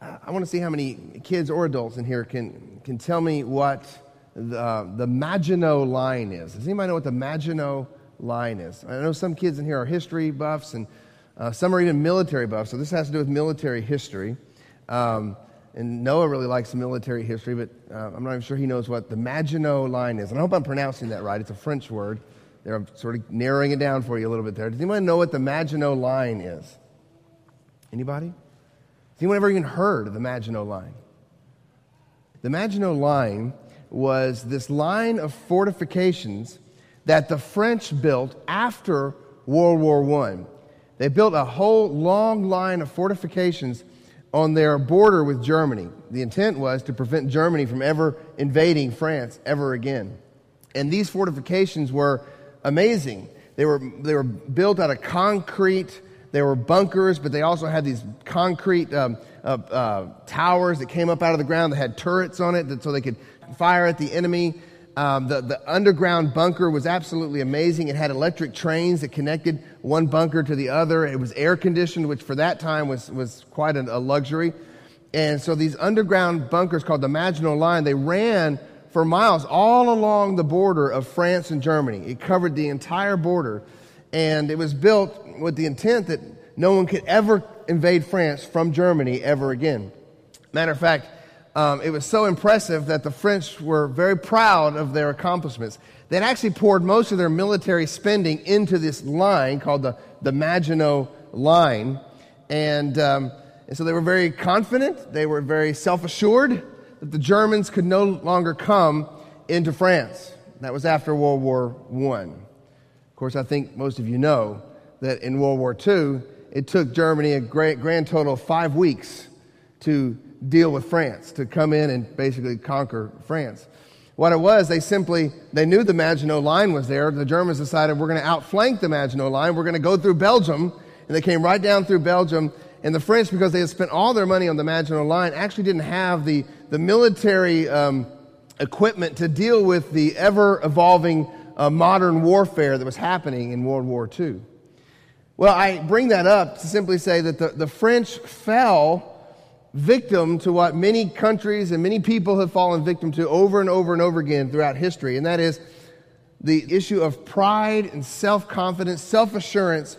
I want to see how many kids or adults in here can tell me what the Maginot Line is. Does anybody know what the Maginot Line is? I know some kids in here are history buffs, and some are even military buffs, so this has to do with military history. And Noah really likes military history, but I'm not even sure he knows what the Maginot Line is. And I hope I'm pronouncing that right. It's a French word. There, I'm sort of narrowing it down for you a little bit there. Does anyone know what the Maginot Line is? Anybody? Has anyone ever even heard of the Maginot Line? The Maginot Line was this line of fortifications that the French built after World War I. They built a whole long line of fortifications on their border with Germany. The intent was to prevent Germany from ever invading France ever again. And these fortifications were amazing. They were built out of concrete. They were bunkers, but they also had these concrete towers that came up out of the ground that had turrets on it so they could fire at the enemy. The underground bunker was absolutely amazing. It had electric trains that connected one bunker to the other. It was air conditioned, which for that time was quite a luxury. And so these underground bunkers called the Maginot Line, they ran for miles all along the border of France and Germany. It covered the entire border. And it was built with the intent that no one could ever invade France from Germany ever again. Matter of fact, it was so impressive that the French were very proud of their accomplishments. They actually poured most of their military spending into this line called the Maginot Line. And so they were very confident. They were very self-assured that the Germans could no longer come into France. That was after World War I. Of course, I think most of you know that in World War II, it took Germany a grand total of 5 weeks to deal with France, to come in and basically conquer France. What it was, they knew the Maginot Line was there. The Germans decided, we're going to outflank the Maginot Line. We're going to go through Belgium. And they came right down through Belgium. And the French, because they had spent all their money on the Maginot Line, actually didn't have the military equipment to deal with the ever-evolving modern warfare that was happening in World War II. Well, I bring that up to simply say that the French fell victim to what many countries and many people have fallen victim to over and over and over again throughout history, and that is the issue of pride and self-confidence, self-assurance,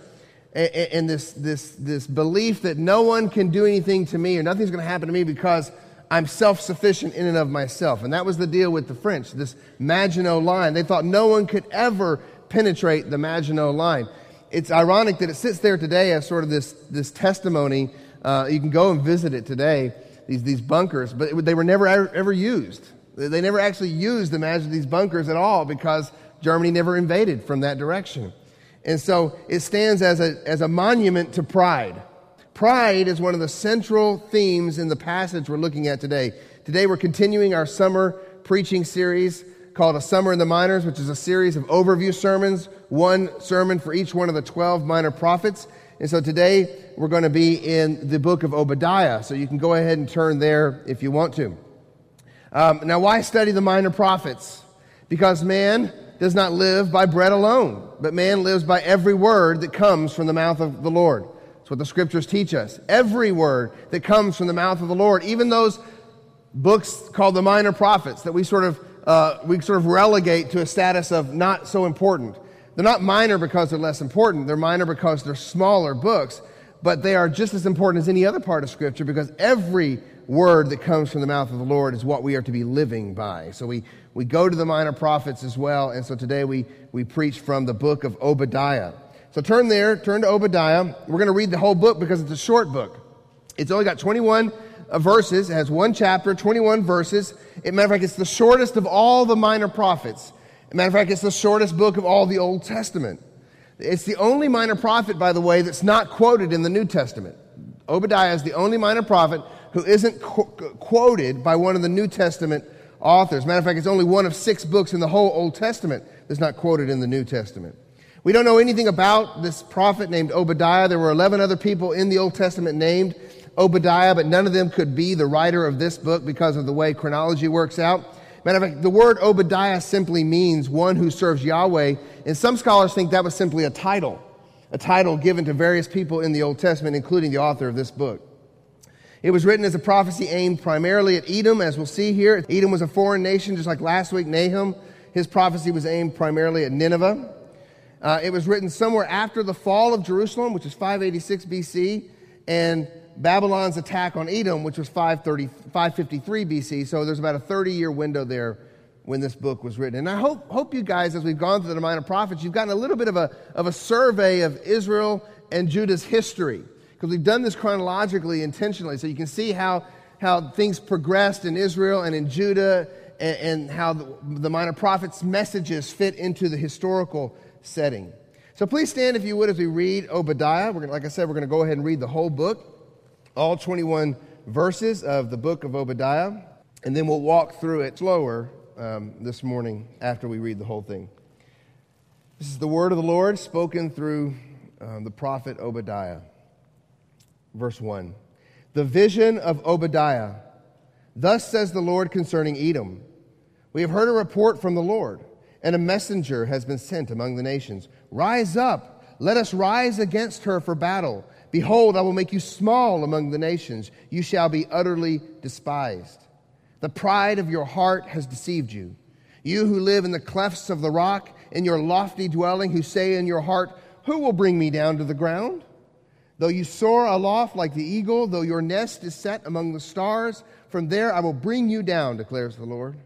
and this belief that no one can do anything to me or nothing's going to happen to me because I'm self-sufficient in and of myself. And that was the deal with the French, this Maginot Line. They thought no one could ever penetrate the Maginot Line. It's ironic that it sits there today as sort of this testimony. You can go and visit it today, these bunkers, but they were never ever used. They never actually used these bunkers at all because Germany never invaded from that direction. And so it stands as a monument to pride. Pride is one of the central themes in the passage we're looking at today. Today we're continuing our summer preaching series called A Summer in the Minors, which is a series of overview sermons, one sermon for each one of the 12 minor prophets. And so today, we're going to be in the book of Obadiah. So you can go ahead and turn there if you want to. Now, why study the minor prophets? Because man does not live by bread alone, but man lives by every word that comes from the mouth of the Lord. That's what the scriptures teach us. Every word that comes from the mouth of the Lord, even those books called the minor prophets that we sort of relegate to a status of not so important. They're not minor because they're less important. They're minor because they're smaller books, but they are just as important as any other part of Scripture because every word that comes from the mouth of the Lord is what we are to be living by. So we go to the minor prophets as well, and so today we preach from the book of Obadiah. So turn to Obadiah. We're going to read the whole book because it's a short book. It's only got 21 verses. It has one chapter, 21 verses. As a matter of fact, it's the shortest of all the minor prophets. As a matter of fact, it's the shortest book of all the Old Testament. It's the only minor prophet, by the way, that's not quoted in the New Testament. Obadiah is the only minor prophet who isn't quoted by one of the New Testament authors. As a matter of fact, it's only one of 6 books in the whole Old Testament that's not quoted in the New Testament. We don't know anything about this prophet named Obadiah. There were 11 other people in the Old Testament named Obadiah, but none of them could be the writer of this book because of the way chronology works out. Matter of fact, the word Obadiah simply means one who serves Yahweh, and some scholars think that was simply a title given to various people in the Old Testament, including the author of this book. It was written as a prophecy aimed primarily at Edom, as we'll see here. Edom was a foreign nation, just like last week, Nahum. His prophecy was aimed primarily at Nineveh. It was written somewhere after the fall of Jerusalem, which is 586 BC, and Babylon's attack on Edom, which was 553 BC. So there's about a 30-year window there when this book was written. And I hope you guys, as we've gone through the Minor Prophets, you've gotten a little bit of a survey of Israel and Judah's history, because we've done this chronologically intentionally, so you can see how things progressed in Israel and in Judah, and how the Minor Prophets' messages fit into the historical setting. So please stand, if you would, as we read Obadiah. We're gonna, like I said, we're going to go ahead and read the whole book, all 21 verses of the book of Obadiah, and then we'll walk through it slower this morning after we read the whole thing. This is the word of the Lord spoken through the prophet Obadiah. Verse 1. The vision of Obadiah. Thus says the Lord concerning Edom. We have heard a report from the Lord, and a messenger has been sent among the nations. Rise up, let us rise against her for battle. Behold, I will make you small among the nations. You shall be utterly despised. The pride of your heart has deceived you. You who live in the clefts of the rock, in your lofty dwelling, who say in your heart, who will bring me down to the ground? Though you soar aloft like the eagle, though your nest is set among the stars, from there I will bring you down, declares the Lord.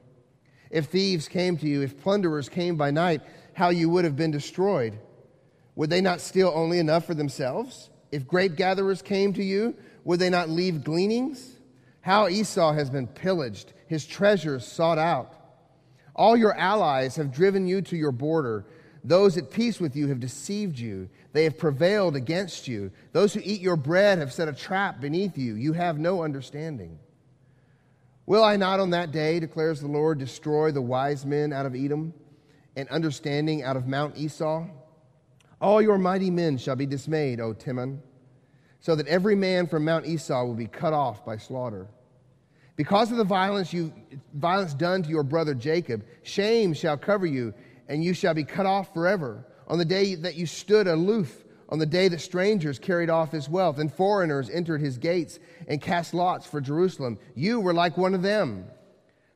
If thieves came to you, if plunderers came by night, how you would have been destroyed. Would they not steal only enough for themselves? If grape gatherers came to you, would they not leave gleanings? How Esau has been pillaged, his treasures sought out. All your allies have driven you to your border. Those at peace with you have deceived you. They have prevailed against you. Those who eat your bread have set a trap beneath you. You have no understanding. Will I not on that day, declares the Lord, destroy the wise men out of Edom and understanding out of Mount Esau? All your mighty men shall be dismayed, O Teman, so that every man from Mount Esau will be cut off by slaughter. Because of the violence done to your brother Jacob, shame shall cover you, and you shall be cut off forever. On the day that you stood aloof, on the day that strangers carried off his wealth, and foreigners entered his gates and cast lots for Jerusalem, you were like one of them.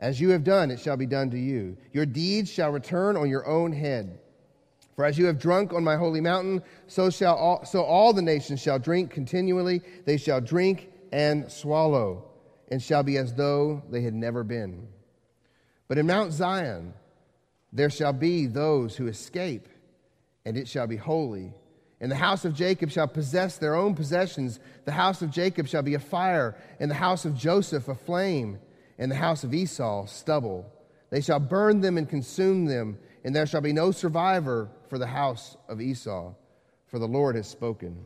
As you have done, it shall be done to you. Your deeds shall return on your own head. For as you have drunk on my holy mountain, so all the nations shall drink continually. They shall drink and swallow, and shall be as though they had never been. But in Mount Zion there shall be those who escape, and it shall be holy. And the house of Jacob shall possess their own possessions. The house of Jacob shall be a fire, and the house of Joseph a flame, and the house of Esau stubble. They shall burn them and consume them, and there shall be no survivor for the house of Esau, for the Lord has spoken.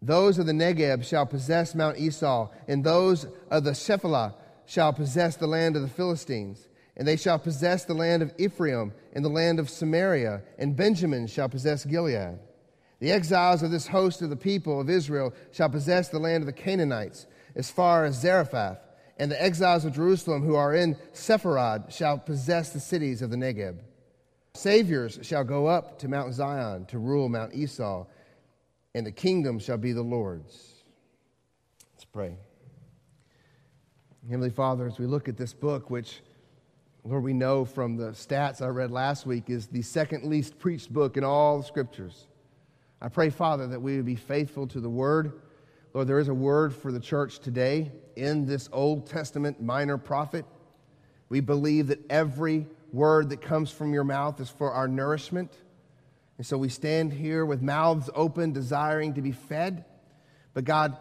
Those of the Negev shall possess Mount Esau, and those of the Shephelah shall possess the land of the Philistines, and they shall possess the land of Ephraim and the land of Samaria, and Benjamin shall possess Gilead. The exiles of this host of the people of Israel shall possess the land of the Canaanites as far as Zarephath, and the exiles of Jerusalem who are in Sepharad shall possess the cities of the Negev. Saviors shall go up to Mount Zion to rule Mount Esau, and the kingdom shall be the Lord's. Let's pray. Heavenly Father, as we look at this book, which, Lord, we know from the stats I read last week is the second least preached book in all the Scriptures, I pray, Father, that we would be faithful to the Word. Lord, there is a word for the church today in this Old Testament minor prophet. We believe that every word that comes from your mouth is for our nourishment. And so we stand here with mouths open, desiring to be fed. But God,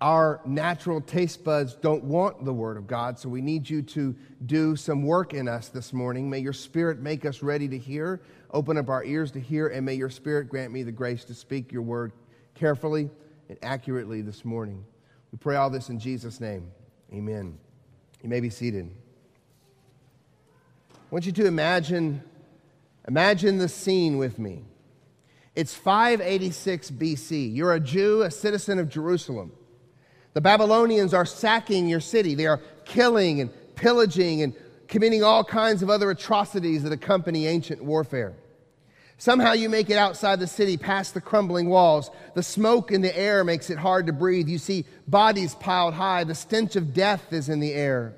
our natural taste buds don't want the word of God, so we need you to do some work in us this morning. May your Spirit make us ready to hear, open up our ears to hear, and may your Spirit grant me the grace to speak your word carefully and accurately this morning. We pray all this in Jesus' name. Amen. You may be seated. I want you to imagine the scene with me. It's 586 BC. You're a Jew, a citizen of Jerusalem. The Babylonians are sacking your city. They are killing and pillaging and committing all kinds of other atrocities that accompany ancient warfare. Somehow you make it outside the city, past the crumbling walls. The smoke in the air makes it hard to breathe. You see bodies piled high. The stench of death is in the air.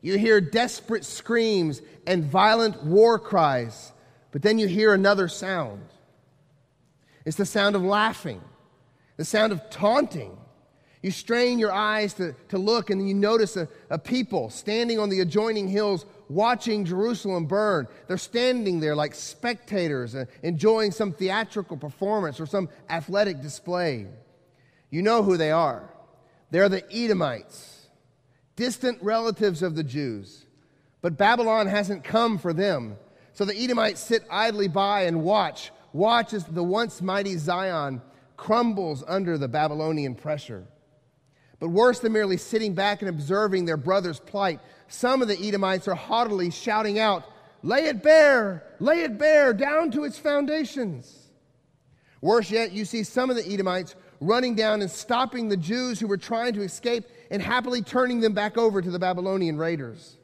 You hear desperate screams and violent war cries. But then you hear another sound. It's the sound of laughing, the sound of taunting. You strain your eyes to look, and you notice a people standing on the adjoining hills watching Jerusalem burn. They're standing there like spectators, enjoying some theatrical performance or some athletic display. You know who they are. They're the Edomites, distant relatives of the Jews. But Babylon hasn't come for them. So the Edomites sit idly by and watch as the once mighty Zion crumbles under the Babylonian pressure. But worse than merely sitting back and observing their brother's plight, some of the Edomites are haughtily shouting out, lay it bare, down to its foundations. Worse yet, you see some of the Edomites running down and stopping the Jews who were trying to escape and happily turning them back over to the Babylonian raiders.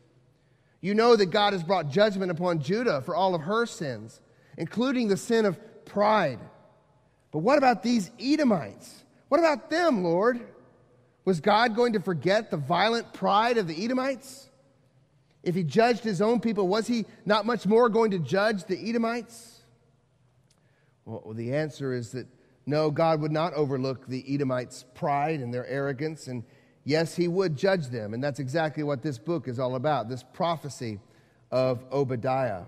You know that God has brought judgment upon Judah for all of her sins, including the sin of pride. But what about these Edomites? What about them, Lord? Was God going to forget the violent pride of the Edomites? If he judged his own people, was he not much more going to judge the Edomites? Well, the answer is that no, God would not overlook the Edomites' pride and their arrogance, and yes, he would judge them, and that's exactly what this book is all about, this prophecy of Obadiah.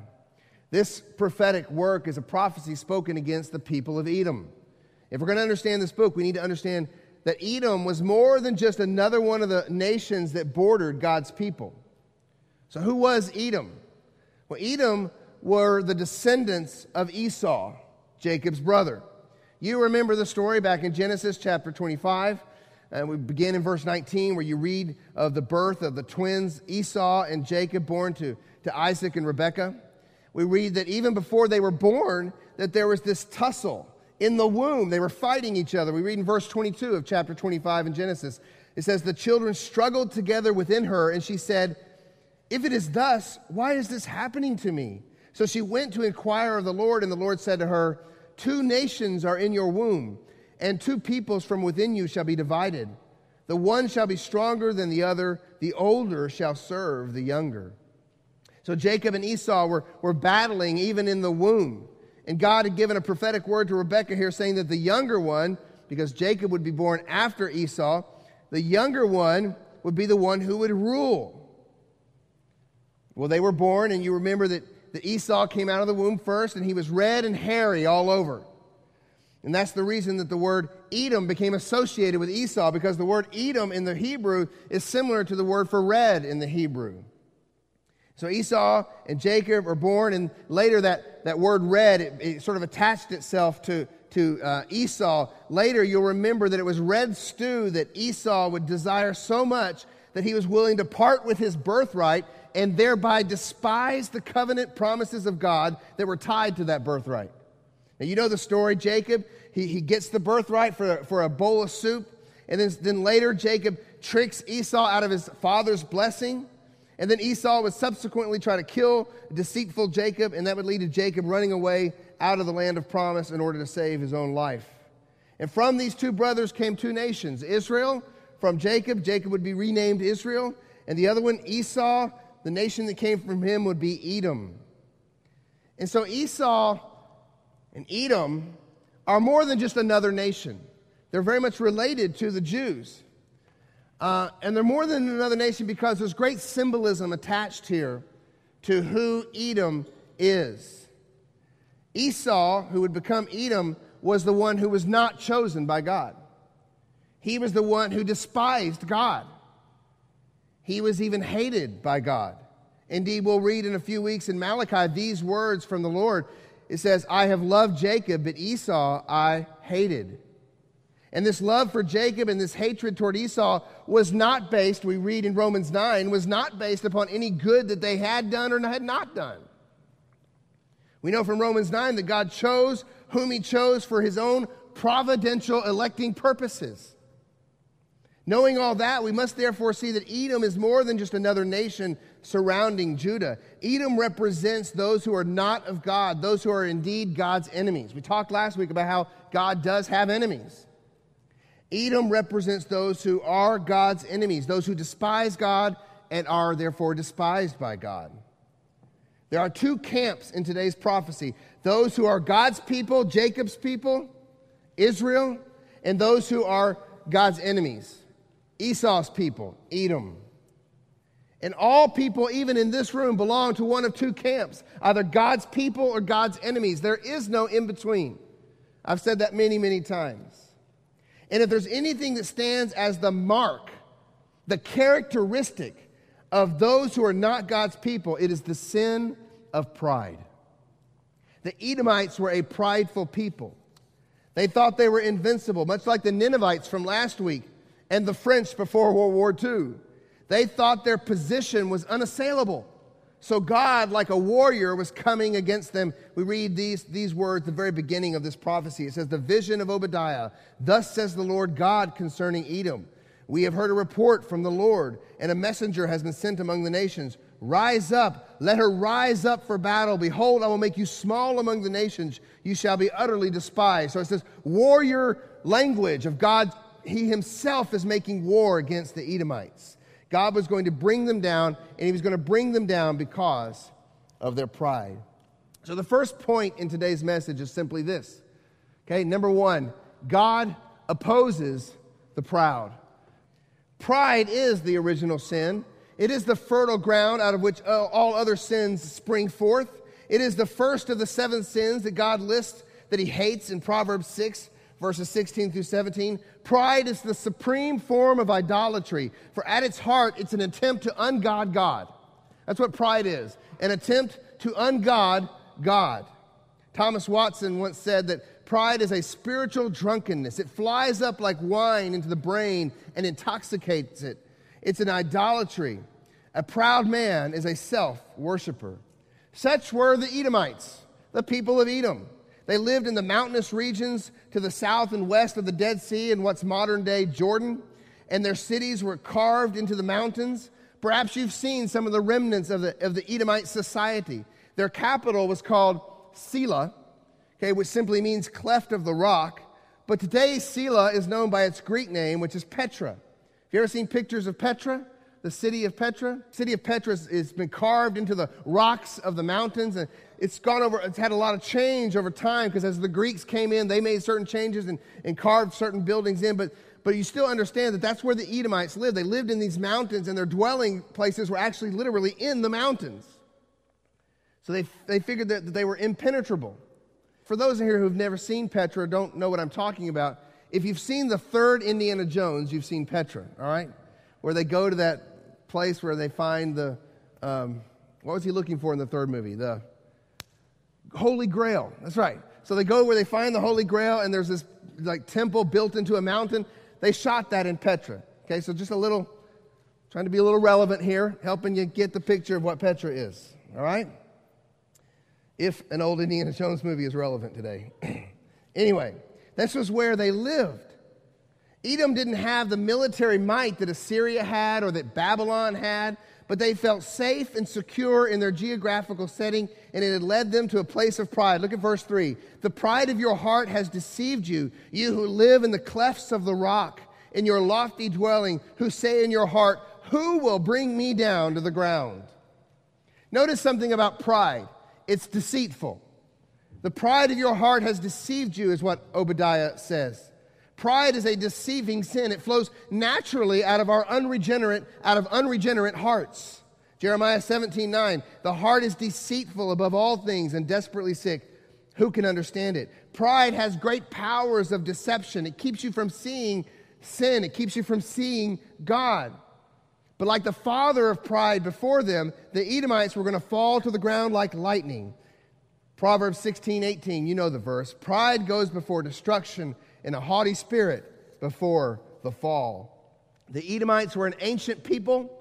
This prophetic work is a prophecy spoken against the people of Edom. If we're going to understand this book, we need to understand that Edom was more than just another one of the nations that bordered God's people. So who was Edom? Well, Edom were the descendants of Esau, Jacob's brother. You remember the story back in Genesis chapter 25, and we begin in verse 19 where you read of the birth of the twins Esau and Jacob, born to Isaac and Rebekah. We read that even before they were born, that there was this tussle. In the womb, they were fighting each other. We read in verse 22 of chapter 25 in Genesis. It says, the children struggled together within her, and she said, if it is thus, why is this happening to me? So she went to inquire of the Lord, and the Lord said to her, 2 nations are in your womb, and 2 peoples from within you shall be divided. The one shall be stronger than the other. The older shall serve the younger. So Jacob and Esau were battling even in the womb. And God had given a prophetic word to Rebekah here saying that the younger one, because Jacob would be born after Esau, the younger one would be the one who would rule. Well, they were born, and you remember that Esau came out of the womb first, and he was red and hairy all over. And that's the reason that the word Edom became associated with Esau, because the word Edom in the Hebrew is similar to the word for red in the Hebrew. So Esau and Jacob are born, and later that word red, it sort of attached itself to Esau. Later, you'll remember that it was red stew that Esau would desire so much that he was willing to part with his birthright and thereby despise the covenant promises of God that were tied to that birthright. Now, you know the story. Jacob, he gets the birthright for a bowl of soup, and then later Jacob tricks Esau out of his father's blessing. And then Esau would subsequently try to kill deceitful Jacob, and that would lead to Jacob running away out of the land of promise in order to save his own life. And from these 2 brothers came 2 nations. Israel, from Jacob. Jacob would be renamed Israel. And the other one, Esau, the nation that came from him would be Edom. And so Esau and Edom are more than just another nation. They're very much related to the Jews. And they're more than another nation because there's great symbolism attached here to who Edom is. Esau, who would become Edom, was the one who was not chosen by God. He was the one who despised God. He was even hated by God. Indeed, we'll read in a few weeks in Malachi these words from the Lord. It says, I have loved Jacob, but Esau I hated. And this love for Jacob and this hatred toward Esau was not based, we read in Romans 9, was not based upon any good that they had done or had not done. We know from Romans 9 that God chose whom he chose for his own providential electing purposes. Knowing all that, we must therefore see that Edom is more than just another nation surrounding Judah. Edom represents those who are not of God, those who are indeed God's enemies. We talked last week about how God does have enemies. Edom represents those who are God's enemies, those who despise God and are therefore despised by God. There are two camps in today's prophecy: those who are God's people, Jacob's people, Israel, and those who are God's enemies, Esau's people, Edom. And all people, even in this room, belong to one of two camps, either God's people or God's enemies. There is no in-between. I've said that many, many times. And if there's anything that stands as the mark, the characteristic of those who are not God's people, it is the sin of pride. The Edomites were a prideful people. They thought they were invincible, much like the Ninevites from last week and the French before World War II. They thought their position was unassailable. So God, like a warrior, was coming against them. We read these words at the very beginning of this prophecy. It says, "The vision of Obadiah, thus says the Lord God concerning Edom. We have heard a report from the Lord, and a messenger has been sent among the nations. Rise up, let her rise up for battle. Behold, I will make you small among the nations. You shall be utterly despised." So it's this warrior language of God. He himself is making war against the Edomites. God was going to bring them down, and he was going to bring them down because of their pride. So the first point in today's message is simply this. Okay, number one, God opposes the proud. Pride is the original sin. It is the fertile ground out of which all other sins spring forth. It is the first of the seven sins that God lists that he hates in Proverbs 6, verses 16 through 17. Pride is the supreme form of idolatry, for at its heart, it's an attempt to ungod God. That's what pride is, an attempt to ungod God. Thomas Watson once said that pride is a spiritual drunkenness. It flies up like wine into the brain and intoxicates it. It's an idolatry. A proud man is a self-worshiper. Such were the Edomites, the people of Edom. They lived in the mountainous regions to the south and west of the Dead Sea in what's modern-day Jordan, and their cities were carved into the mountains. Perhaps you've seen some of the remnants of the Edomite society. Their capital was called Sela, okay, which simply means cleft of the rock, but today Sela is known by its Greek name, which is Petra. You ever seen pictures of Petra, the city of Petra? The city of Petra has been carved into the rocks of the mountains, and it's had a lot of change over time, because as the Greeks came in, they made certain changes and carved certain buildings in, but you still understand that that's where the Edomites lived. They lived in these mountains, and their dwelling places were actually literally in the mountains. So they figured that they were impenetrable. For those in here who've never seen Petra, don't know what I'm talking about. If you've seen the third Indiana Jones, you've seen Petra, all right? Where they go to that place where they find the, what was he looking for in the third movie? The Holy Grail, that's right. So they go where they find the Holy Grail, and there's this like temple built into a mountain. They shot that in Petra, okay? So just trying to be a little relevant here, helping you get the picture of what Petra is, all right? If an old Indiana Jones movie is relevant today. Anyway. This was where they lived. Edom didn't have the military might that Assyria had or that Babylon had, but they felt safe and secure in their geographical setting, and it had led them to a place of pride. Look at verse 3. "The pride of your heart has deceived you, you who live in the clefts of the rock, in your lofty dwelling, who say in your heart, 'Who will bring me down to the ground?'" Notice something about pride. It's deceitful. "The pride of your heart has deceived you," is what Obadiah says. Pride is a deceiving sin. It flows naturally out of our unregenerate hearts. Jeremiah 17:9, "The heart is deceitful above all things and desperately sick. Who can understand it?" Pride has great powers of deception. It keeps you from seeing sin. It keeps you from seeing God. But like the father of pride before them, the Edomites were going to fall to the ground like lightning. Proverbs 16:18, you know the verse. "Pride goes before destruction, and a haughty spirit before the fall. The Edomites were an ancient people.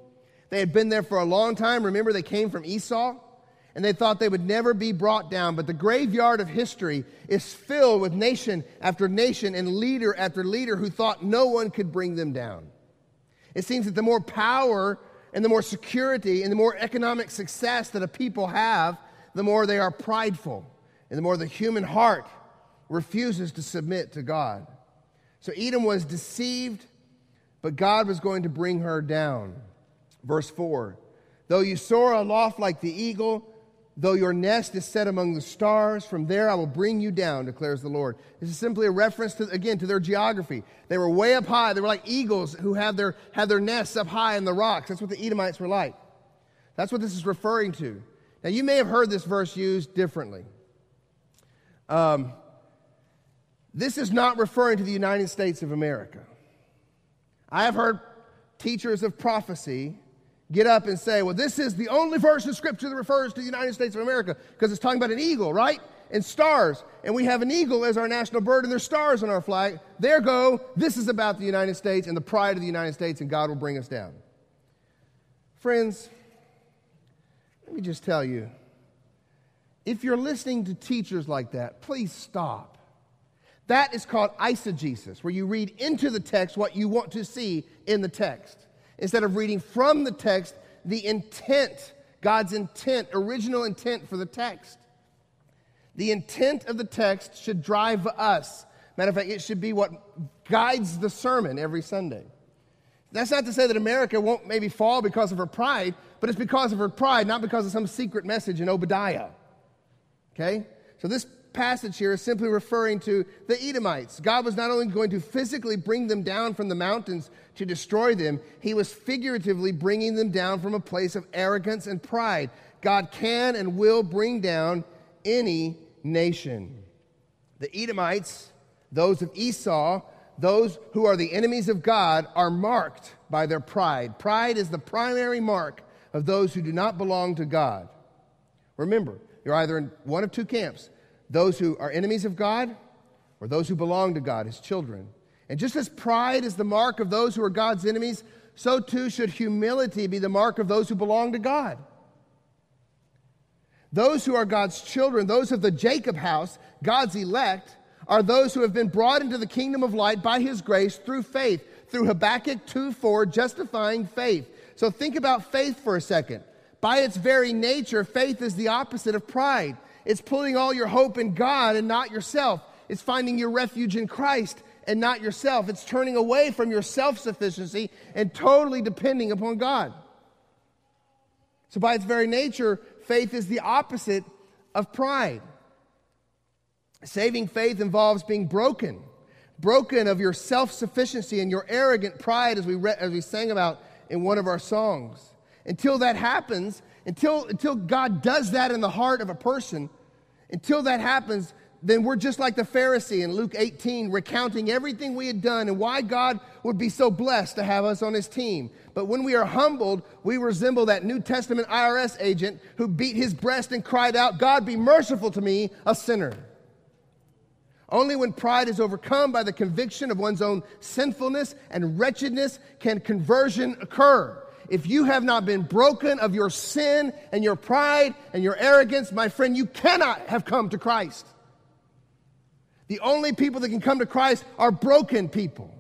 They had been there for a long time. Remember, they came from Esau, and they thought they would never be brought down. But the graveyard of history is filled with nation after nation and leader after leader who thought no one could bring them down. It seems that the more power and the more security and the more economic success that a people have, the more they are prideful and the more the human heart refuses to submit to God. So Edom was deceived, but God was going to bring her down. Verse 4, though you soar aloft like the eagle, though your nest is set among the stars, from there I will bring you down, declares the Lord. This is simply a reference to, again, to their geography. They were way up high. They were like eagles who had their nests up high in the rocks. That's what the Edomites were like. That's what this is referring to. Now, you may have heard this verse used differently. This is not referring to the United States of America. I have heard teachers of prophecy get up and say, well, this is the only verse in Scripture that refers to the United States of America because it's talking about an eagle, right? And stars. And we have an eagle as our national bird, and there's stars on our flag. There go. This is about the United States and the pride of the United States, and God will bring us down. Friends, let me just tell you, if you're listening to teachers like that, please stop. That is called eisegesis, where you read into the text what you want to see in the text, instead of reading from the text the intent, God's intent, original intent for the text. The intent of the text should drive us. Matter of fact, it should be what guides the sermon every Sunday. That's not to say that America won't maybe fall because of her pride, but it's because of her pride, not because of some secret message in Obadiah. Okay? So this passage here is simply referring to the Edomites. God was not only going to physically bring them down from the mountains to destroy them, he was figuratively bringing them down from a place of arrogance and pride. God can and will bring down any nation. The Edomites, those of Esau, those who are the enemies of God, are marked by their pride. Pride is the primary mark of those who do not belong to God. Remember, you're either in one of two camps: those who are enemies of God, or those who belong to God, his children. And just as pride is the mark of those who are God's enemies, so too should humility be the mark of those who belong to God. Those who are God's children, those of the Jacob house, God's elect, are those who have been brought into the kingdom of light by his grace through faith, through Habakkuk 2:4, justifying faith. So think about faith for a second. By its very nature, faith is the opposite of pride. It's putting all your hope in God and not yourself. It's finding your refuge in Christ and not yourself. It's turning away from your self-sufficiency and totally depending upon God. So by its very nature, faith is the opposite of pride. Saving faith involves being broken of your self-sufficiency and your arrogant pride, as we sang about in one of our songs. Until that happens, until God does that in the heart of a person, until that happens, then we're just like the Pharisee in Luke 18, recounting everything we had done and why God would be so blessed to have us on his team. But when we are humbled, we resemble that New Testament IRS agent who beat his breast and cried out, "God, be merciful to me, a sinner." Only when pride is overcome by the conviction of one's own sinfulness and wretchedness can conversion occur. If you have not been broken of your sin and your pride and your arrogance, my friend, you cannot have come to Christ. The only people that can come to Christ are broken people.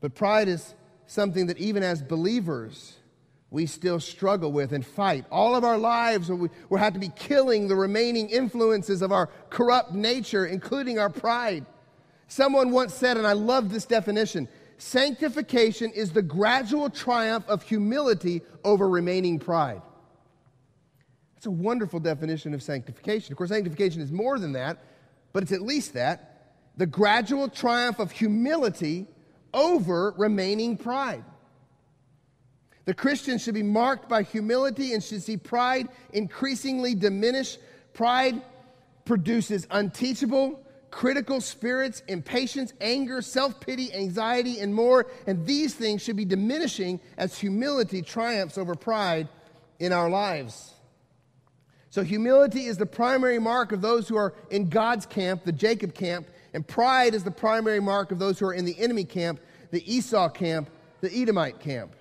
But pride is something that even as believers, we still struggle with and fight. All of our lives, we have to be killing the remaining influences of our corrupt nature, including our pride. Someone once said, and I love this definition, sanctification is the gradual triumph of humility over remaining pride. That's a wonderful definition of sanctification. Of course, sanctification is more than that, but it's at least that. The gradual triumph of humility over remaining pride. The Christian should be marked by humility and should see pride increasingly diminish. Pride produces unteachable, critical spirits, impatience, anger, self-pity, anxiety, and more. And these things should be diminishing as humility triumphs over pride in our lives. So humility is the primary mark of those who are in God's camp, the Jacob camp, and pride is the primary mark of those who are in the enemy camp, the Esau camp, the Edomite camp.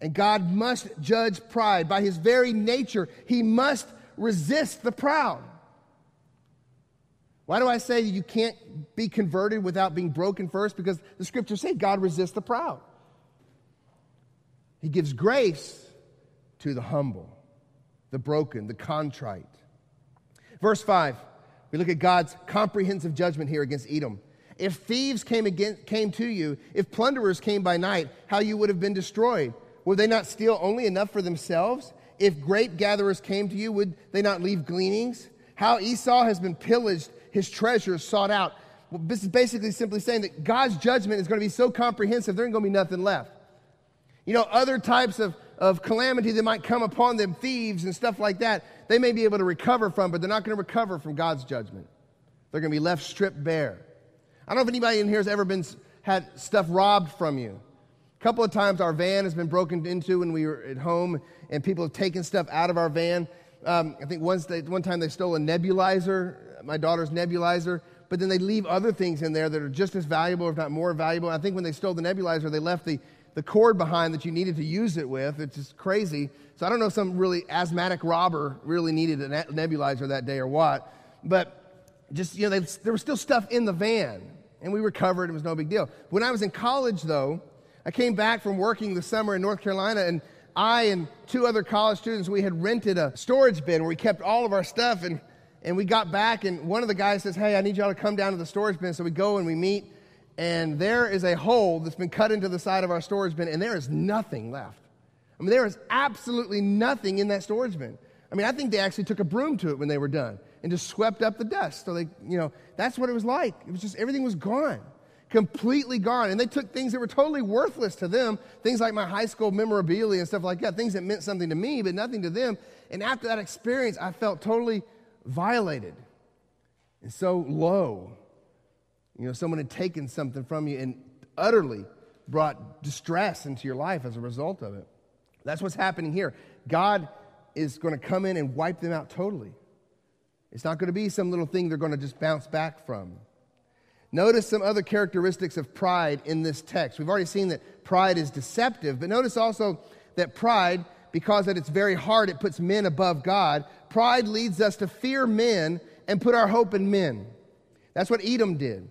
And God must judge pride. By his very nature, he must resist the proud. Why do I say you can't be converted without being broken first? Because the scriptures say God resists the proud. He gives grace to the humble, the broken, the contrite. Verse 5, we look at God's comprehensive judgment here against Edom. If thieves came to you, if plunderers came by night, how you would have been destroyed. Would they not steal only enough for themselves? If grape gatherers came to you, would they not leave gleanings? How Esau has been pillaged, his treasures sought out. Well, this is basically simply saying that God's judgment is going to be so comprehensive, there ain't going to be nothing left. You know, other types of calamity that might come upon them, thieves and stuff like that, they may be able to recover from, but they're not going to recover from God's judgment. They're going to be left stripped bare. I don't know if anybody in here has ever had stuff robbed from you. A couple of times our van has been broken into when we were at home, and people have taken stuff out of our van. I think one time they stole a nebulizer, my daughter's nebulizer, but then they leave other things in there that are just as valuable, if not more valuable. I think when they stole the nebulizer, they left the cord behind that you needed to use it with. It's just crazy. So I don't know if some really asthmatic robber really needed a nebulizer that day or what, but just, you know, there was still stuff in the van, and we recovered. It was no big deal. When I was in college, though, I came back from working the summer in North Carolina, and I and two other college students, we had rented a storage bin where we kept all of our stuff, and we got back, and one of the guys says, hey, I need y'all to come down to the storage bin. So we go and we meet, and there is a hole that's been cut into the side of our storage bin, and there is nothing left. I mean, there is absolutely nothing in that storage bin. I mean, I think they actually took a broom to it when they were done and just swept up the dust. So they, you know, that's what it was like. It was just, everything was gone. Completely gone. And they took things that were totally worthless to them, things like my high school memorabilia and stuff like that, things that meant something to me but nothing to them. And after that experience, I felt totally violated and so low. You know, someone had taken something from you and utterly brought distress into your life as a result of it. That's what's happening here. God is going to come in and wipe them out totally. It's not going to be some little thing they're going to just bounce back from. Notice some other characteristics of pride in this text. We've already seen that pride is deceptive, but notice also that pride, because at its very heart it puts men above God, pride leads us to fear men and put our hope in men. That's what Edom did.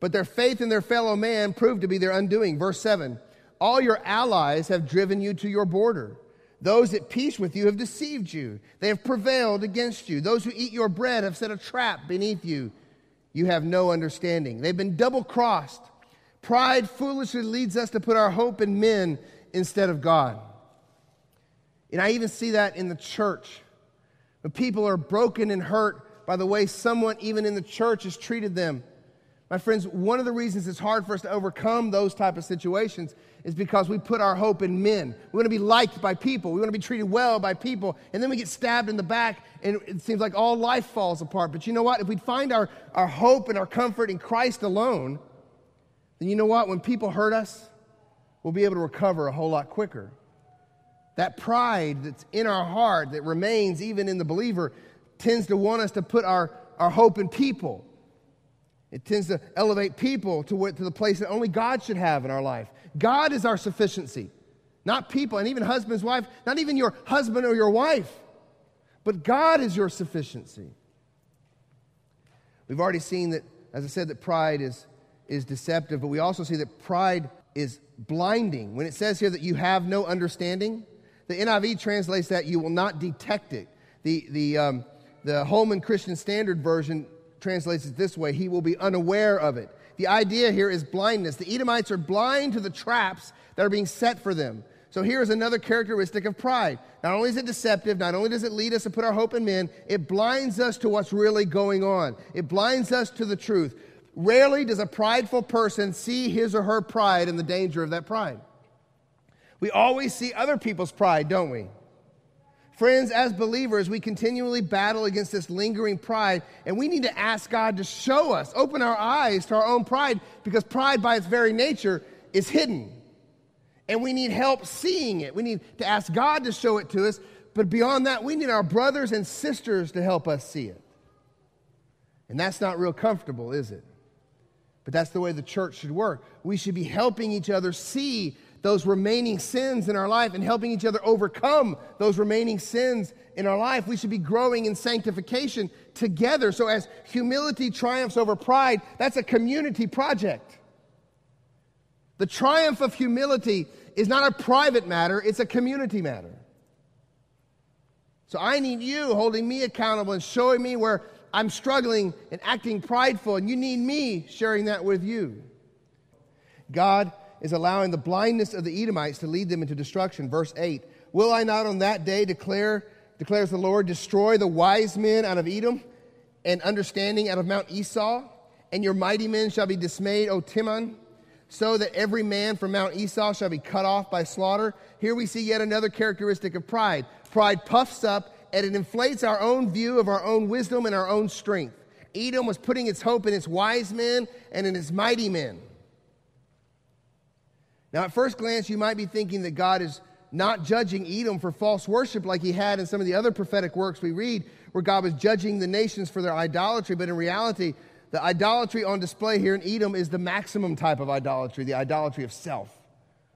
But their faith in their fellow man proved to be their undoing. Verse 7, all your allies have driven you to your border. Those at peace with you have deceived you. They have prevailed against you. Those who eat your bread have set a trap beneath you. You have no understanding. They've been double-crossed. Pride foolishly leads us to put our hope in men instead of God. And I even see that in the church. When people are broken and hurt by the way someone even in the church has treated them. My friends, one of the reasons it's hard for us to overcome those type of situations is because we put our hope in men. We want to be liked by people. We want to be treated well by people. And then we get stabbed in the back, and it seems like all life falls apart. But you know what? If we'd find our hope and our comfort in Christ alone, then you know what? When people hurt us, we'll be able to recover a whole lot quicker. That pride that's in our heart that remains even in the believer tends to want us to put our hope in people. It tends to elevate people to the place that only God should have in our life. God is our sufficiency, not people, and even husband's wife, not even your husband or your wife, but God is your sufficiency. We've already seen that, as I said, that pride is deceptive, but we also see that pride is blinding. When it says here that you have no understanding, the NIV translates that you will not detect it. The Holman Christian Standard Version translates it this way: he will be unaware of it. The idea here is blindness. The Edomites are blind to the traps that are being set for them. So here is another characteristic of pride. Not only is it deceptive, not only does it lead us to put our hope in men, it blinds us to what's really going on. It blinds us to the truth. Rarely does a prideful person see his or her pride and the danger of that pride. We always see other people's pride, don't we? Friends, as believers, we continually battle against this lingering pride, and we need to ask God to show us, open our eyes to our own pride, because pride by its very nature is hidden. And we need help seeing it. We need to ask God to show it to us, But beyond that, we need our brothers and sisters to help us see it. And that's not real comfortable, is it? But that's the way the church should work. We should be helping each other see those remaining sins in our life and helping each other overcome those remaining sins in our life. We should be growing in sanctification together. So as humility triumphs over pride, that's a community project. The triumph of humility is not a private matter, it's a community matter. So I need you holding me accountable and showing me where I'm struggling and acting prideful, and you need me sharing that with you. God is allowing the blindness of the Edomites to lead them into destruction. Verse 8, will I not on that day declares the Lord, destroy the wise men out of Edom and understanding out of Mount Esau, and your mighty men shall be dismayed, O Teman, so that every man from Mount Esau shall be cut off by slaughter. Here we see yet another characteristic of pride. Pride puffs up, and it inflates our own view of our own wisdom and our own strength. Edom was putting its hope in its wise men and in its mighty men. Now, at first glance, you might be thinking that God is not judging Edom for false worship like he had in some of the other prophetic works we read, where God was judging the nations for their idolatry. But in reality, the idolatry on display here in Edom is the maximum type of idolatry, the idolatry of self.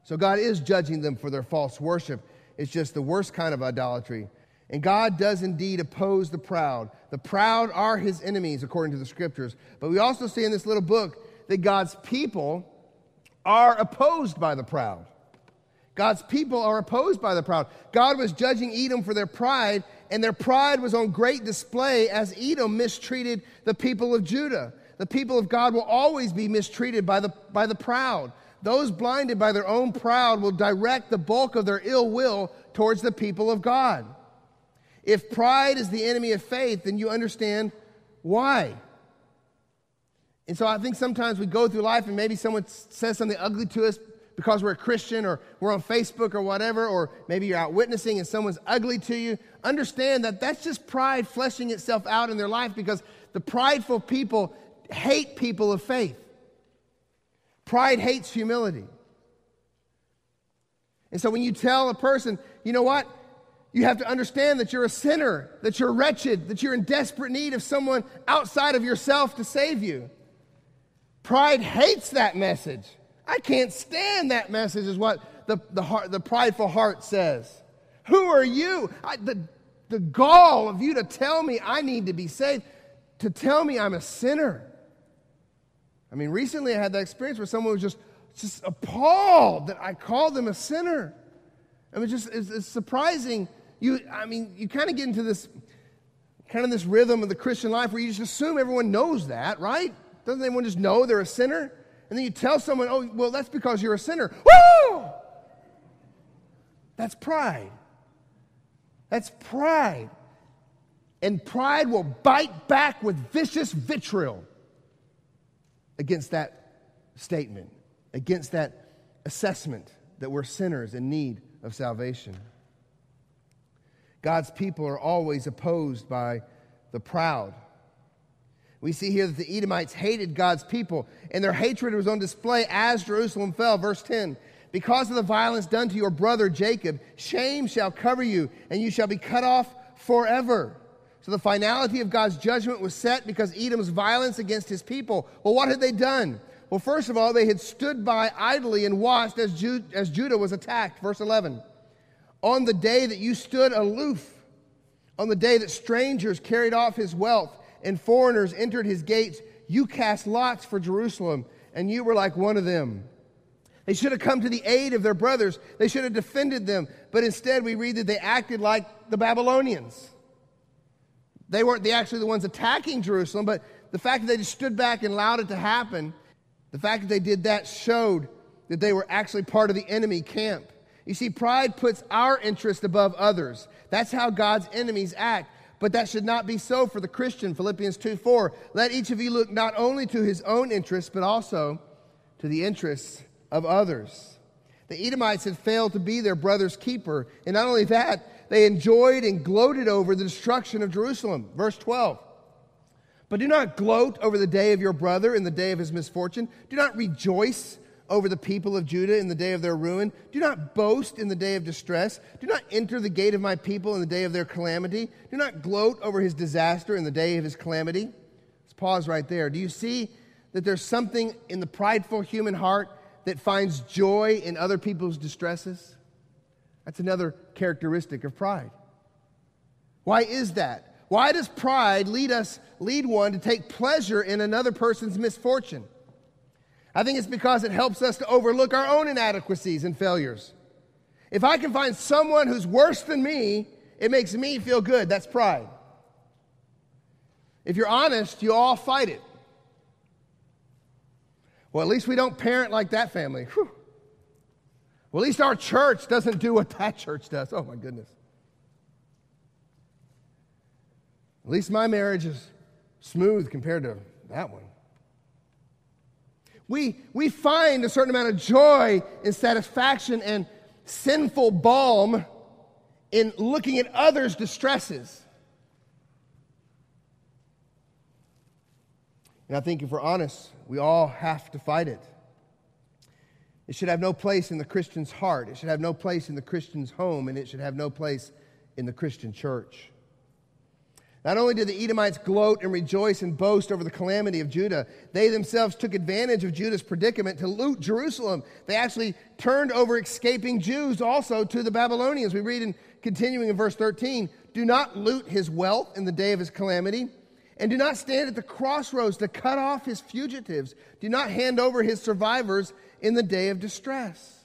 So God is judging them for their false worship. It's just the worst kind of idolatry. And God does indeed oppose the proud. The proud are his enemies, according to the scriptures. But we also see in this little book that God's people are opposed by the proud. God's people are opposed by the proud. God was judging Edom for their pride, and their pride was on great display as Edom mistreated the people of Judah. The people of God will always be mistreated by the proud. Those blinded by their own pride will direct the bulk of their ill will towards the people of God. If pride is the enemy of faith, then you understand why. And so I think sometimes we go through life and maybe someone says something ugly to us because we're a Christian, or we're on Facebook or whatever, or maybe you're out witnessing and someone's ugly to you. Understand that that's just pride fleshing itself out in their life, because the prideful people hate people of faith. Pride hates humility. And so when you tell a person, you know what? You have to understand that you're a sinner, that you're wretched, that you're in desperate need of someone outside of yourself to save you. Pride hates that message. I can't stand that message is what the prideful heart says. Who are you? The gall of you to tell me I need to be saved, to tell me I'm a sinner. I mean, recently I had that experience where someone was just appalled that I called them a sinner. I mean, it's surprising. You kind of get into this kind of this rhythm of the Christian life where you just assume everyone knows that, right? Doesn't everyone just know they're a sinner? And then you tell someone, oh, well, that's because you're a sinner. Woo! That's pride. That's pride. And pride will bite back with vicious vitriol against that statement, against that assessment that we're sinners in need of salvation. God's people are always opposed by the proud. We see here that the Edomites hated God's people, and their hatred was on display as Jerusalem fell. Verse 10, because of the violence done to your brother Jacob, shame shall cover you, and you shall be cut off forever. So the finality of God's judgment was set because Edom's violence against his people. Well, what had they done? Well, first of all, they had stood by idly and watched as Judah was attacked. Verse 11, on the day that you stood aloof, on the day that strangers carried off his wealth, and foreigners entered his gates, you cast lots for Jerusalem, and you were like one of them. They should have come to the aid of their brothers. They should have defended them. But instead, we read that they acted like the Babylonians. They weren't actually the ones attacking Jerusalem, but the fact that they just stood back and allowed it to happen, the fact that they did that showed that they were actually part of the enemy camp. You see, pride puts our interest above others. That's how God's enemies act. But that should not be so for the Christian. Philippians 2:4, let each of you look not only to his own interests, but also to the interests of others. The Edomites had failed to be their brother's keeper. And not only that, they enjoyed and gloated over the destruction of Jerusalem. Verse 12, but do not gloat over the day of your brother and the day of his misfortune. Do not rejoice over the people of Judah in the day of their ruin. Do not boast in the day of distress. Do not enter the gate of my people in the day of their calamity. Do not gloat over his disaster in the day of his calamity. Let's pause right there. Do you see that there's something in the prideful human heart that finds joy in other people's distresses? That's another characteristic of pride. Why is that? Why does pride lead one to take pleasure in another person's misfortune? I think it's because it helps us to overlook our own inadequacies and failures. If I can find someone who's worse than me, it makes me feel good. That's pride. If you're honest, you all fight it. Well, at least we don't parent like that family. Whew. Well, at least our church doesn't do what that church does. Oh, my goodness. At least my marriage is smooth compared to that one. We find a certain amount of joy and satisfaction and sinful balm in looking at others' distresses. And I think if we're honest, we all have to fight it. It should have no place in the Christian's heart. It should have no place in the Christian's home, and it should have no place in the Christian church. Not only did the Edomites gloat and rejoice and boast over the calamity of Judah, they themselves took advantage of Judah's predicament to loot Jerusalem. They actually turned over escaping Jews also to the Babylonians. We read continuing in verse 13, "Do not loot his wealth in the day of his calamity, and do not stand at the crossroads to cut off his fugitives. Do not hand over his survivors in the day of distress."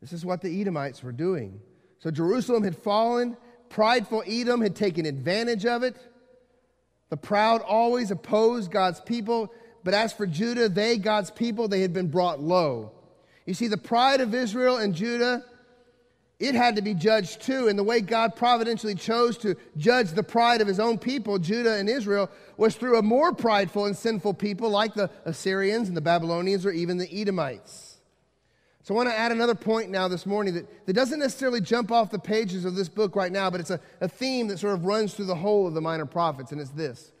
This is what the Edomites were doing. So Jerusalem had fallen. Prideful Edom had taken advantage of it. The proud always opposed God's people, but as for Judah, they, God's people, they had been brought low. You see, the pride of Israel and Judah, it had to be judged too, and the way God providentially chose to judge the pride of his own people, Judah and Israel, was through a more prideful and sinful people like the Assyrians and the Babylonians or even the Edomites. So I want to add another point now this morning that doesn't necessarily jump off the pages of this book right now, but it's a theme that sort of runs through the whole of the Minor Prophets, and it's this.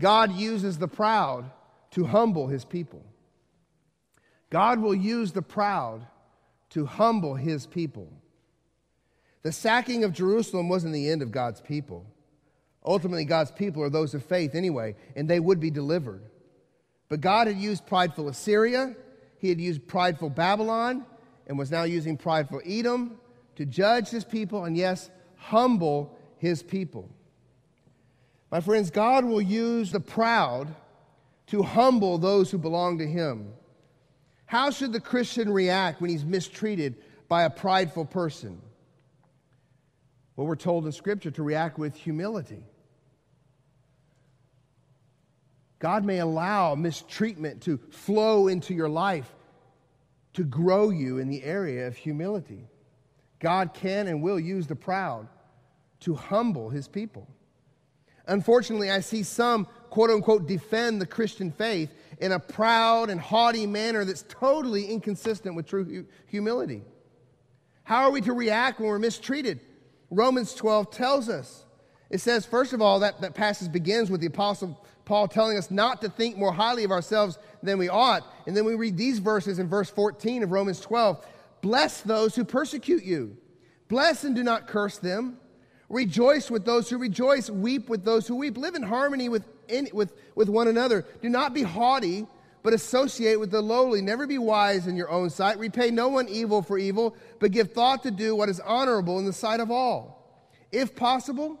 God uses the proud to humble his people. God will use the proud to humble his people. The sacking of Jerusalem wasn't the end of God's people. Ultimately, God's people are those of faith anyway, and they would be delivered. But God had used prideful Assyria, he had used prideful Babylon, and was now using prideful Edom to judge his people and, yes, humble his people. My friends, God will use the proud to humble those who belong to him. How should the Christian react when he's mistreated by a prideful person? Well, we're told in Scripture to react with humility. God may allow mistreatment to flow into your life to grow you in the area of humility. God can and will use the proud to humble his people. Unfortunately, I see some, quote-unquote, defend the Christian faith in a proud and haughty manner that's totally inconsistent with true humility. How are we to react when we're mistreated? Romans 12 tells us. It says, first of all, that passage begins with the Apostle Paul telling us not to think more highly of ourselves than we ought. And then we read these verses in verse 14 of Romans 12. Bless those who persecute you. Bless and do not curse them. Rejoice with those who rejoice. Weep with those who weep. Live in harmony with one another. Do not be haughty, but associate with the lowly. Never be wise in your own sight. Repay no one evil for evil, but give thought to do what is honorable in the sight of all. If possible,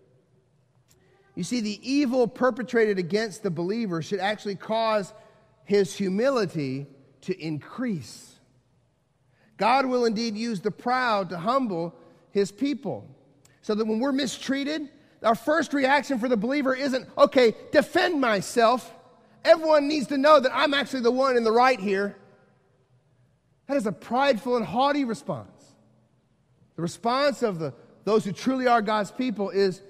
You see, the evil perpetrated against the believer should actually cause his humility to increase. God will indeed use the proud to humble his people, so that when we're mistreated, our first reaction for the believer isn't, okay, defend myself. Everyone needs to know that I'm actually the one in the right here. That is a prideful and haughty response. The response of those who truly are God's people is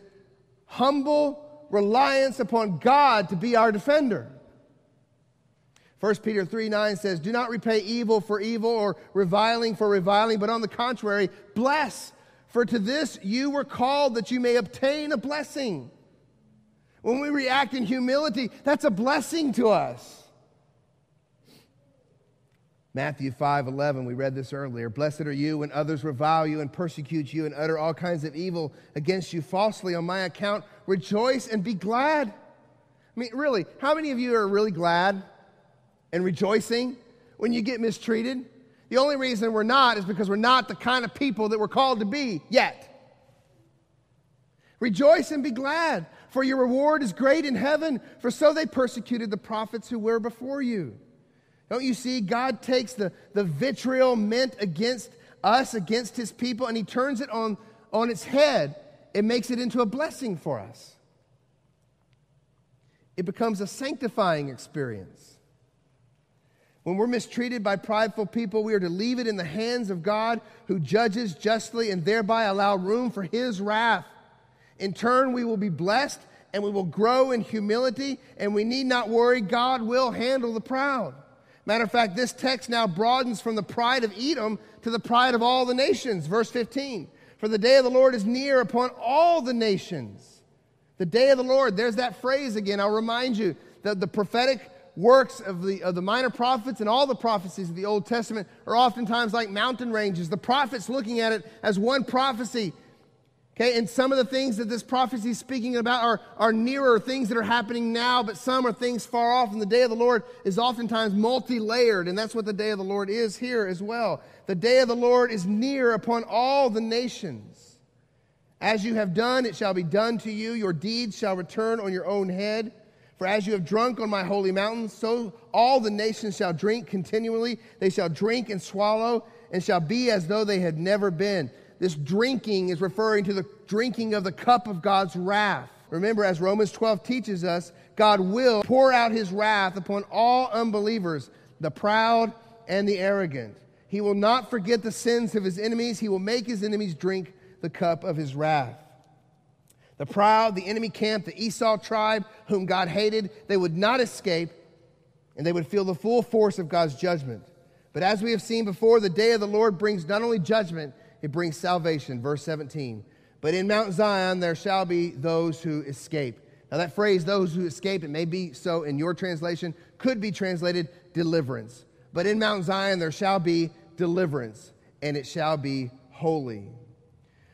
humble reliance upon God to be our defender. 1 Peter 3:9 says, do not repay evil for evil or reviling for reviling, but on the contrary, bless, for to this you were called that you may obtain a blessing. When we react in humility, that's a blessing to us. Matthew 5:11, we read this earlier. Blessed are you when others revile you and persecute you and utter all kinds of evil against you falsely on my account. Rejoice and be glad. I mean, really, how many of you are really glad and rejoicing when you get mistreated? The only reason we're not is because we're not the kind of people that we're called to be yet. Rejoice and be glad, for your reward is great in heaven, for so they persecuted the prophets who were before you. Don't you see, God takes the vitriol meant against us, against his people, and he turns it on its head. It makes it into a blessing for us. It becomes a sanctifying experience. When we're mistreated by prideful people, we are to leave it in the hands of God, who judges justly and thereby allow room for his wrath. In turn, we will be blessed and we will grow in humility, and we need not worry. God will handle the proud. Matter of fact, this text now broadens from the pride of Edom to the pride of all the nations. Verse 15, for the day of the Lord is near upon all the nations. The day of the Lord, there's that phrase again. I'll remind you that the prophetic works of the minor prophets and all the prophecies of the Old Testament are oftentimes like mountain ranges. The prophet's looking at it as one prophecy. Okay, and some of the things that this prophecy is speaking about are nearer, things that are happening now, but some are things far off, and the day of the Lord is oftentimes multi-layered, and that's what the day of the Lord is here as well. The day of the Lord is near upon all the nations. As you have done, it shall be done to you. Your deeds shall return on your own head. For as you have drunk on my holy mountain, so all the nations shall drink continually. They shall drink and swallow, and shall be as though they had never been. This drinking is referring to the drinking of the cup of God's wrath. Remember, as Romans 12 teaches us, God will pour out his wrath upon all unbelievers, the proud and the arrogant. He will not forget the sins of his enemies. He will make his enemies drink the cup of his wrath. The proud, the enemy camp, the Esau tribe, whom God hated, they would not escape, and they would feel the full force of God's judgment. But as we have seen before, the day of the Lord brings not only judgment, it brings salvation. Verse 17, but in Mount Zion there shall be those who escape. Now that phrase, those who escape, it may be so in your translation, could be translated deliverance. But in Mount Zion there shall be deliverance, and it shall be holy.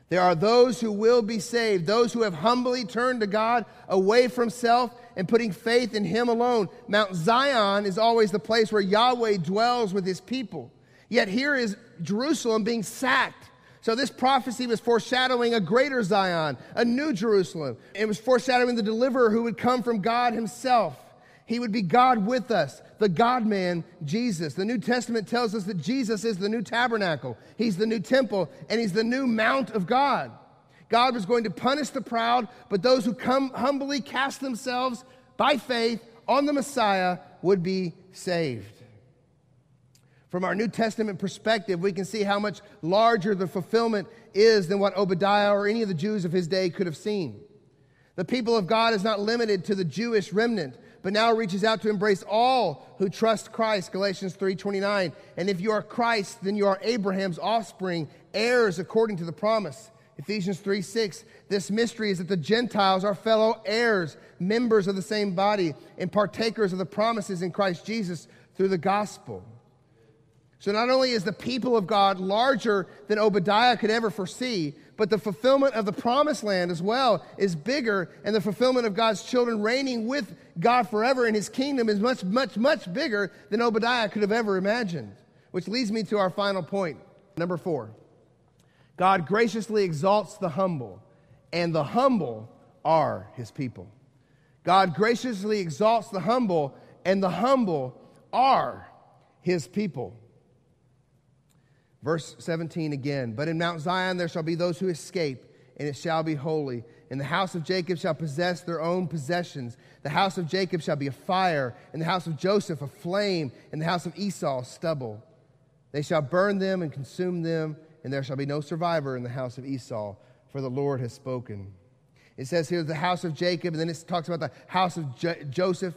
There are those who will be saved, those who have humbly turned to God, away from self, and putting faith in him alone. Mount Zion is always the place where Yahweh dwells with his people. Yet here is Jerusalem being sacked. So this prophecy was foreshadowing a greater Zion, a new Jerusalem. It was foreshadowing the deliverer who would come from God himself. He would be God with us, the God-man, Jesus. The New Testament tells us that Jesus is the new tabernacle. He's the new temple, and he's the new mount of God. God was going to punish the proud, but those who come humbly cast themselves by faith on the Messiah would be saved. From our New Testament perspective, we can see how much larger the fulfillment is than what Obadiah or any of the Jews of his day could have seen. The people of God is not limited to the Jewish remnant, but now reaches out to embrace all who trust Christ, Galatians 3:29. And if you are Christ, then you are Abraham's offspring, heirs according to the promise, Ephesians 3:6. This mystery is that the Gentiles are fellow heirs, members of the same body, and partakers of the promises in Christ Jesus through the gospel. So not only is the people of God larger than Obadiah could ever foresee, but the fulfillment of the promised land as well is bigger, and the fulfillment of God's children reigning with God forever in his kingdom is much, much, much bigger than Obadiah could have ever imagined. Which leads me to our final point, number 4. God graciously exalts the humble, and the humble are his people. God graciously exalts the humble, and the humble are his people. Verse 17 again, but in Mount Zion there shall be those who escape, and it shall be holy. And the house of Jacob shall possess their own possessions. The house of Jacob shall be a fire, and the house of Joseph a flame, and the house of Esau stubble. They shall burn them and consume them, and there shall be no survivor in the house of Esau, for the Lord has spoken." It says here the house of Jacob, and then it talks about the house of Joseph.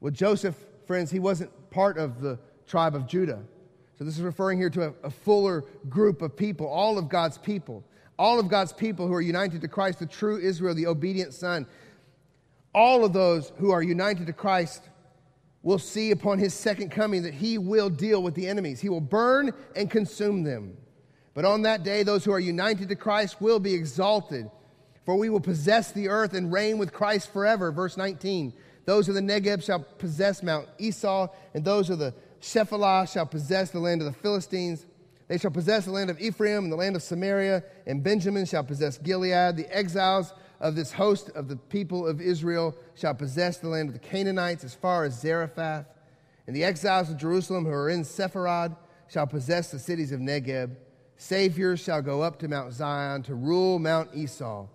Well, Joseph, friends, he wasn't part of the tribe of Judah. So this is referring here to a fuller group of people, all of God's people. All of God's people who are united to Christ, the true Israel, the obedient son. All of those who are united to Christ will see upon his second coming that he will deal with the enemies. He will burn and consume them. But on that day, those who are united to Christ will be exalted, for we will possess the earth and reign with Christ forever. Verse 19, those of the Negev shall possess Mount Esau, and those of the Shephelah shall possess the land of the Philistines. They shall possess the land of Ephraim and the land of Samaria, and Benjamin shall possess Gilead. The exiles of this host of the people of Israel shall possess the land of the Canaanites as far as Zarephath. And the exiles of Jerusalem who are in Sepharad shall possess the cities of Negev. Saviors shall go up to Mount Zion to rule Mount Esau,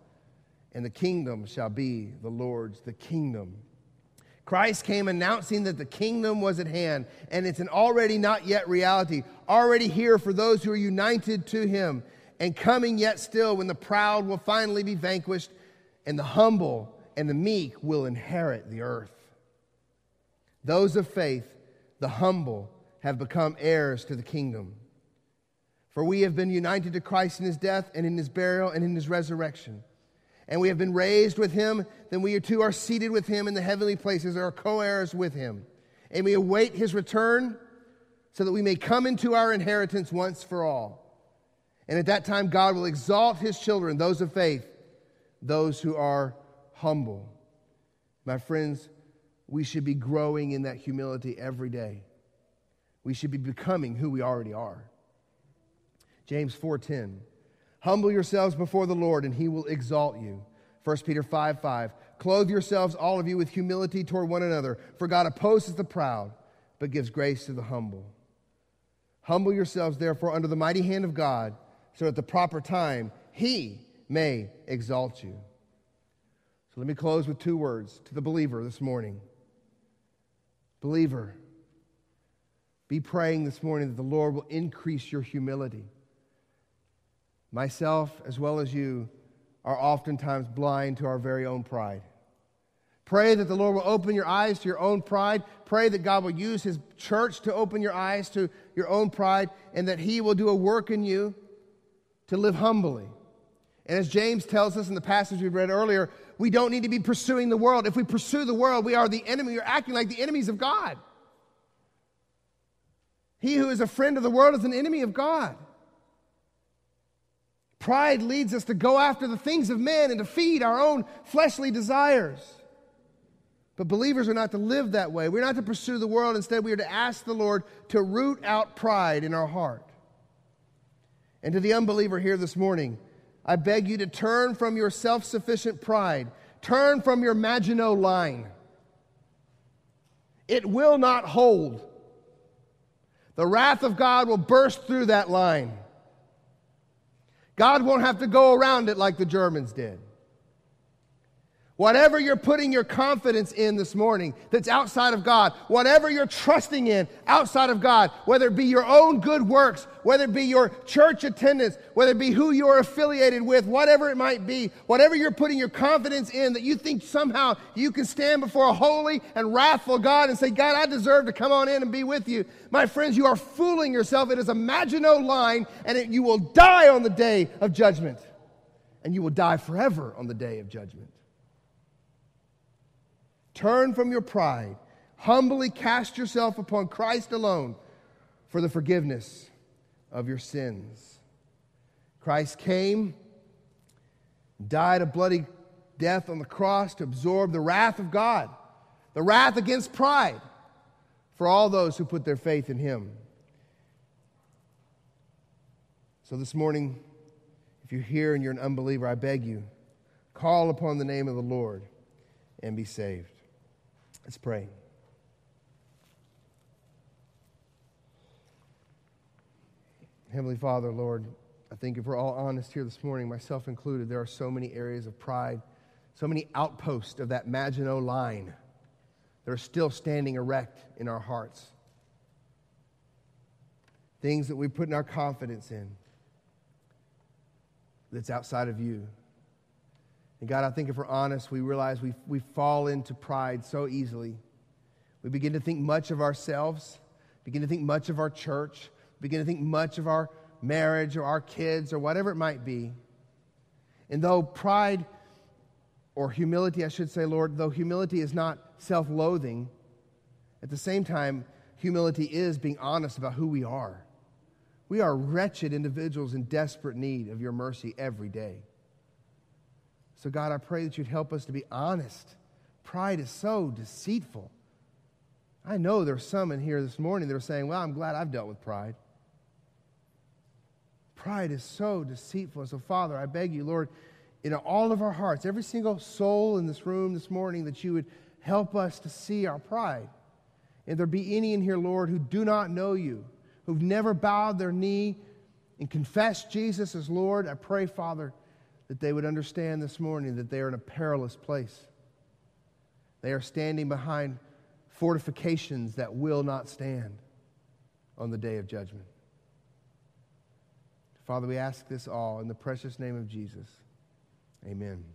and the kingdom shall be the Lord's, the kingdom. Christ came announcing that the kingdom was at hand, and it's an already not yet reality, already here for those who are united to him, and coming yet still when the proud will finally be vanquished, and the humble and the meek will inherit the earth. Those of faith, the humble, have become heirs to the kingdom. For we have been united to Christ in his death and in his burial and in his resurrection. And we have been raised with him, then we too are seated with him in the heavenly places, are co-heirs with him. And we await his return so that we may come into our inheritance once for all. And at that time, God will exalt his children, those of faith, those who are humble. My friends, we should be growing in that humility every day. We should be becoming who we already are. James 4:10, "Humble yourselves before the Lord, and he will exalt you." 1 Peter 5:5, "Clothe yourselves, all of you, with humility toward one another, for God opposes the proud, but gives grace to the humble. Humble yourselves, therefore, under the mighty hand of God, so at the proper time he may exalt you." So let me close with two words to the believer this morning. Believer, be praying this morning that the Lord will increase your humility. Myself, as well as you, are oftentimes blind to our very own pride. Pray that the Lord will open your eyes to your own pride. Pray that God will use his church to open your eyes to your own pride, and that he will do a work in you to live humbly. And as James tells us in the passage we read earlier, we don't need to be pursuing the world. If we pursue the world, we are the enemy. We're acting like the enemies of God. He who is a friend of the world is an enemy of God. Pride leads us to go after the things of men and to feed our own fleshly desires. But believers are not to live that way. We're not to pursue the world. Instead, we are to ask the Lord to root out pride in our heart. And to the unbeliever here this morning, I beg you to turn from your self-sufficient pride. Turn from your Maginot Line. It will not hold. The wrath of God will burst through that line. God won't have to go around it like the Germans did. Whatever you're putting your confidence in this morning that's outside of God, whatever you're trusting in outside of God, whether it be your own good works, whether it be your church attendance, whether it be who you're affiliated with, whatever it might be, whatever you're putting your confidence in that you think somehow you can stand before a holy and wrathful God and say, "God, I deserve to come on in and be with you." My friends, you are fooling yourself. It is a Maginot Line, and you will die on the day of judgment. And you will die forever on the day of judgment. Turn from your pride. Humbly cast yourself upon Christ alone for the forgiveness of your sins. Christ came, died a bloody death on the cross to absorb the wrath of God, the wrath against pride for all those who put their faith in him. So this morning, if you're here and you're an unbeliever, I beg you, call upon the name of the Lord and be saved. Let's pray. Heavenly Father, Lord, I think if we're all honest here this morning, myself included, there are so many areas of pride, so many outposts of that Maginot Line that are still standing erect in our hearts. things that we're putting our confidence in that's outside of you. And God, I think if we're honest, we realize we fall into pride so easily. We begin to think much of ourselves, begin to think much of our church, begin to think much of our marriage or our kids or whatever it might be. And though pride, or humility, I should say, Lord, though humility is not self-loathing, at the same time, humility is being honest about who we are. We are wretched individuals in desperate need of your mercy every day. So God, I pray that you'd help us to be honest. Pride is so deceitful. I know there's some in here this morning that are saying, well, I'm glad I've dealt with pride. Pride is so deceitful. So Father, I beg you, Lord, in all of our hearts, every single soul in this room this morning, that you would help us to see our pride. And there be any in here, Lord, who do not know you, who've never bowed their knee and confessed Jesus as Lord, I pray, Father, that they would understand this morning that they are in a perilous place. They are standing behind fortifications that will not stand on the day of judgment. Father, we ask this all in the precious name of Jesus. Amen.